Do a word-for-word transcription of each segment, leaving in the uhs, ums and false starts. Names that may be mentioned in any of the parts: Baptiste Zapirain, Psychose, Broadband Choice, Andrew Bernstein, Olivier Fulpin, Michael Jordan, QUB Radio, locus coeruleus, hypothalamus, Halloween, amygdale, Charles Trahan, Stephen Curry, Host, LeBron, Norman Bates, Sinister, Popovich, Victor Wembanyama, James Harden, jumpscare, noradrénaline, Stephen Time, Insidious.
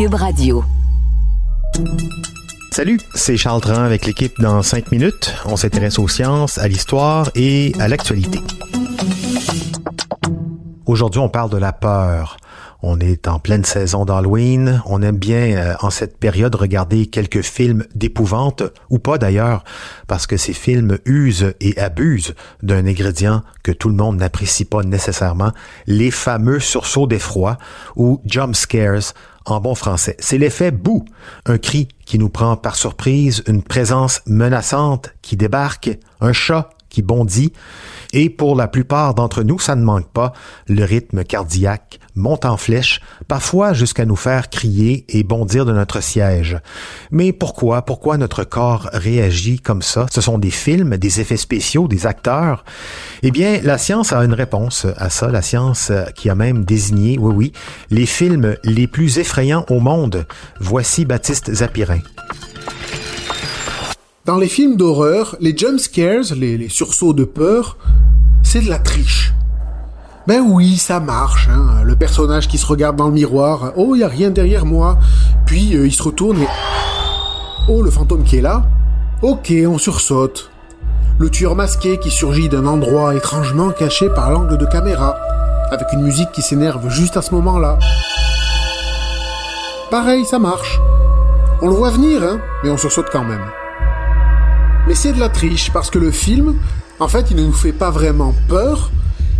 Q U B Radio. Salut, c'est Charles Trahan avec l'équipe dans cinq minutes. On s'intéresse aux sciences, à l'histoire et à l'actualité. Aujourd'hui, on parle de la peur. On est en pleine saison d'Halloween. On aime bien, euh, en cette période, regarder quelques films d'épouvante, ou pas d'ailleurs, parce que ces films usent et abusent d'un ingrédient que tout le monde n'apprécie pas nécessairement, les fameux sursauts d'effroi, ou « jump scares » en bon français. C'est l'effet « bouh », un cri qui nous prend par surprise, une présence menaçante qui débarque, un chat qui bondit, et pour la plupart d'entre nous, ça ne manque pas, le rythme cardiaque monte en flèche, parfois jusqu'à nous faire crier et bondir de notre siège. Mais pourquoi? Pourquoi notre corps réagit comme ça? Ce sont des films, des effets spéciaux, des acteurs? Eh bien, la science a une réponse à ça, la science qui a même désigné, oui, oui, les films les plus effrayants au monde. Voici Baptiste Zapirain. Dans les films d'horreur, les jump scares, les, les sursauts de peur, c'est de la triche. Ben oui, ça marche, hein. Le personnage qui se regarde dans le miroir, « Oh, il n'y a rien derrière moi », puis euh, il se retourne et « Oh, le fantôme qui est là ?» Ok, on sursaute. Le tueur masqué qui surgit d'un endroit étrangement caché par l'angle de caméra, avec une musique qui s'énerve juste à ce moment-là. Pareil, ça marche. On le voit venir, hein, mais on sursaute quand même. Mais c'est de la triche, parce que le film, en fait, il ne nous fait pas vraiment peur,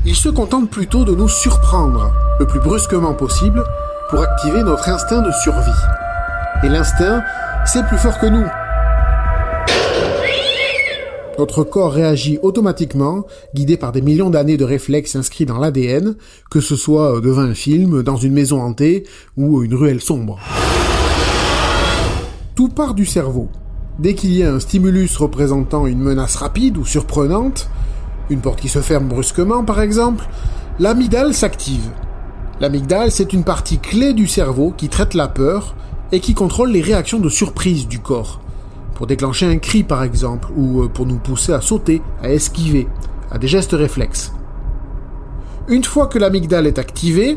il se contente plutôt de nous surprendre, le plus brusquement possible, pour activer notre instinct de survie. Et l'instinct, c'est plus fort que nous. Notre corps réagit automatiquement, guidé par des millions d'années de réflexes inscrits dans l'A D N, que ce soit devant un film, dans une maison hantée, ou une ruelle sombre. Tout part du cerveau. Dès qu'il y a un stimulus représentant une menace rapide ou surprenante, une porte qui se ferme brusquement par exemple, l'amygdale s'active. L'amygdale, c'est une partie clé du cerveau qui traite la peur et qui contrôle les réactions de surprise du corps. Pour déclencher un cri par exemple, ou pour nous pousser à sauter, à esquiver, à des gestes réflexes. Une fois que l'amygdale est activée,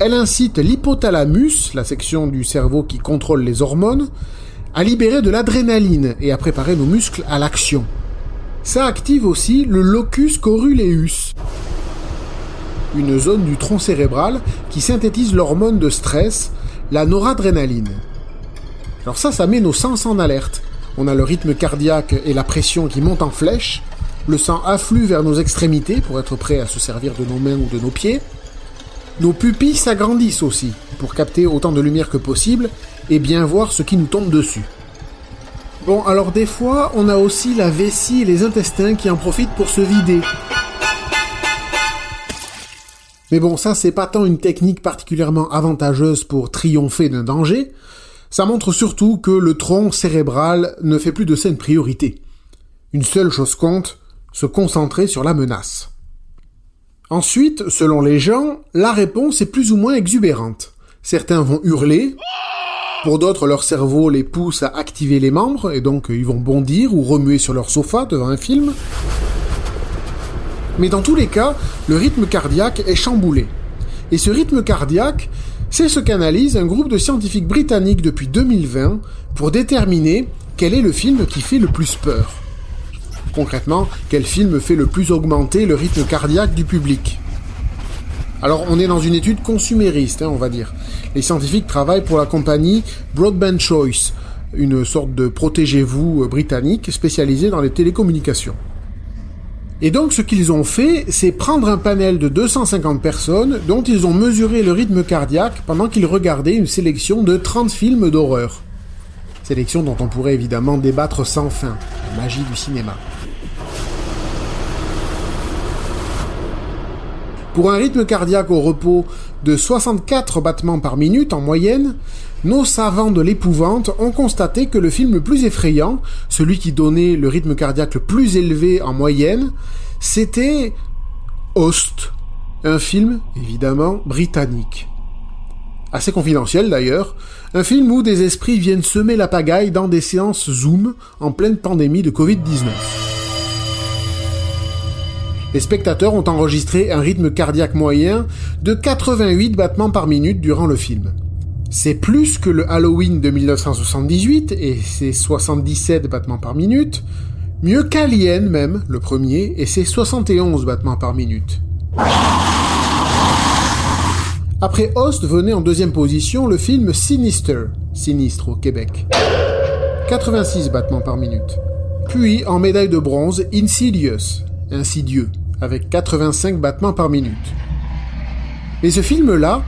elle incite l'hypothalamus, la section du cerveau qui contrôle les hormones, à libérer de l'adrénaline et à préparer nos muscles à l'action. Ça active aussi le locus coeruleus, une zone du tronc cérébral qui synthétise l'hormone de stress, la noradrénaline. Alors ça, ça met nos sens en alerte. On a le rythme cardiaque et la pression qui montent en flèche, le sang afflue vers nos extrémités pour être prêt à se servir de nos mains ou de nos pieds. Nos pupilles s'agrandissent aussi, pour capter autant de lumière que possible et bien voir ce qui nous tombe dessus. Bon, alors des fois, on a aussi la vessie et les intestins qui en profitent pour se vider. Mais bon, ça, c'est pas tant une technique particulièrement avantageuse pour triompher d'un danger, ça montre surtout que le tronc cérébral ne fait plus de saine priorité. Une seule chose compte, se concentrer sur la menace. Ensuite, selon les gens, la réponse est plus ou moins exubérante. Certains vont hurler, pour d'autres leur cerveau les pousse à activer les membres, et donc ils vont bondir ou remuer sur leur sofa devant un film. Mais dans tous les cas, le rythme cardiaque est chamboulé. Et ce rythme cardiaque, c'est ce qu'analyse un groupe de scientifiques britanniques depuis deux mille vingt pour déterminer quel est le film qui fait le plus peur. Concrètement, quel film fait le plus augmenter le rythme cardiaque du public? Alors, on est dans une étude consumériste, hein, on va dire. Les scientifiques travaillent pour la compagnie Broadband Choice, une sorte de protégez-vous britannique spécialisée dans les télécommunications. Et donc, ce qu'ils ont fait, c'est prendre un panel de deux cent cinquante personnes dont ils ont mesuré le rythme cardiaque pendant qu'ils regardaient une sélection de trente films d'horreur. Sélection dont on pourrait évidemment débattre sans fin, la magie du cinéma. Pour un rythme cardiaque au repos de soixante-quatre battements par minute en moyenne, nos savants de l'épouvante ont constaté que le film le plus effrayant, celui qui donnait le rythme cardiaque le plus élevé en moyenne, c'était Host, un film évidemment britannique. Assez confidentiel d'ailleurs, un film où des esprits viennent semer la pagaille dans des séances Zoom en pleine pandémie de covid dix-neuf. Les spectateurs ont enregistré un rythme cardiaque moyen de quatre-vingt-huit battements par minute durant le film. C'est plus que le Halloween de mille neuf cent soixante-dix-huit et ses soixante-dix-sept battements par minute, mieux qu'Alien même, le premier, et ses soixante et onze battements par minute. Après Host venait en deuxième position le film Sinister, Sinistre au Québec, quatre-vingt-six battements par minute. Puis, en médaille de bronze, Insidious, Insidieux, avec quatre-vingt-cinq battements par minute. Mais ce film-là,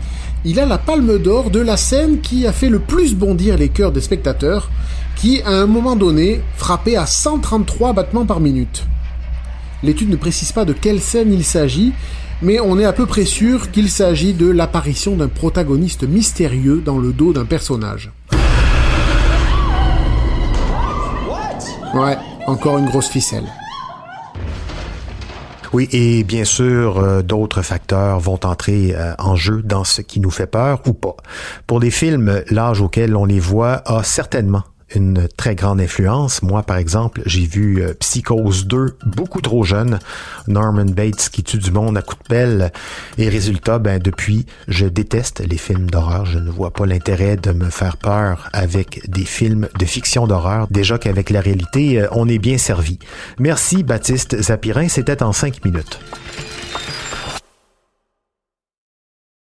il a la palme d'or de la scène qui a fait le plus bondir les cœurs des spectateurs, qui, à un moment donné, frappait à cent trente-trois battements par minute. L'étude ne précise pas de quelle scène il s'agit, mais on est à peu près sûr qu'il s'agit de l'apparition d'un protagoniste mystérieux dans le dos d'un personnage. Ouais, encore une grosse ficelle. Oui, et bien sûr, euh, d'autres facteurs vont entrer euh, en jeu dans ce qui nous fait peur ou pas. Pour les films, l'âge auquel on les voit a certainement une très grande influence. Moi, par exemple, j'ai vu euh, Psychose deux beaucoup trop jeune, Norman Bates qui tue du monde à coups de pelle, et résultat, ben depuis, je déteste les films d'horreur. Je ne vois pas l'intérêt de me faire peur avec des films de fiction d'horreur. Déjà qu'avec la réalité, euh, on est bien servi. Merci Baptiste Zapirain, c'était en cinq minutes.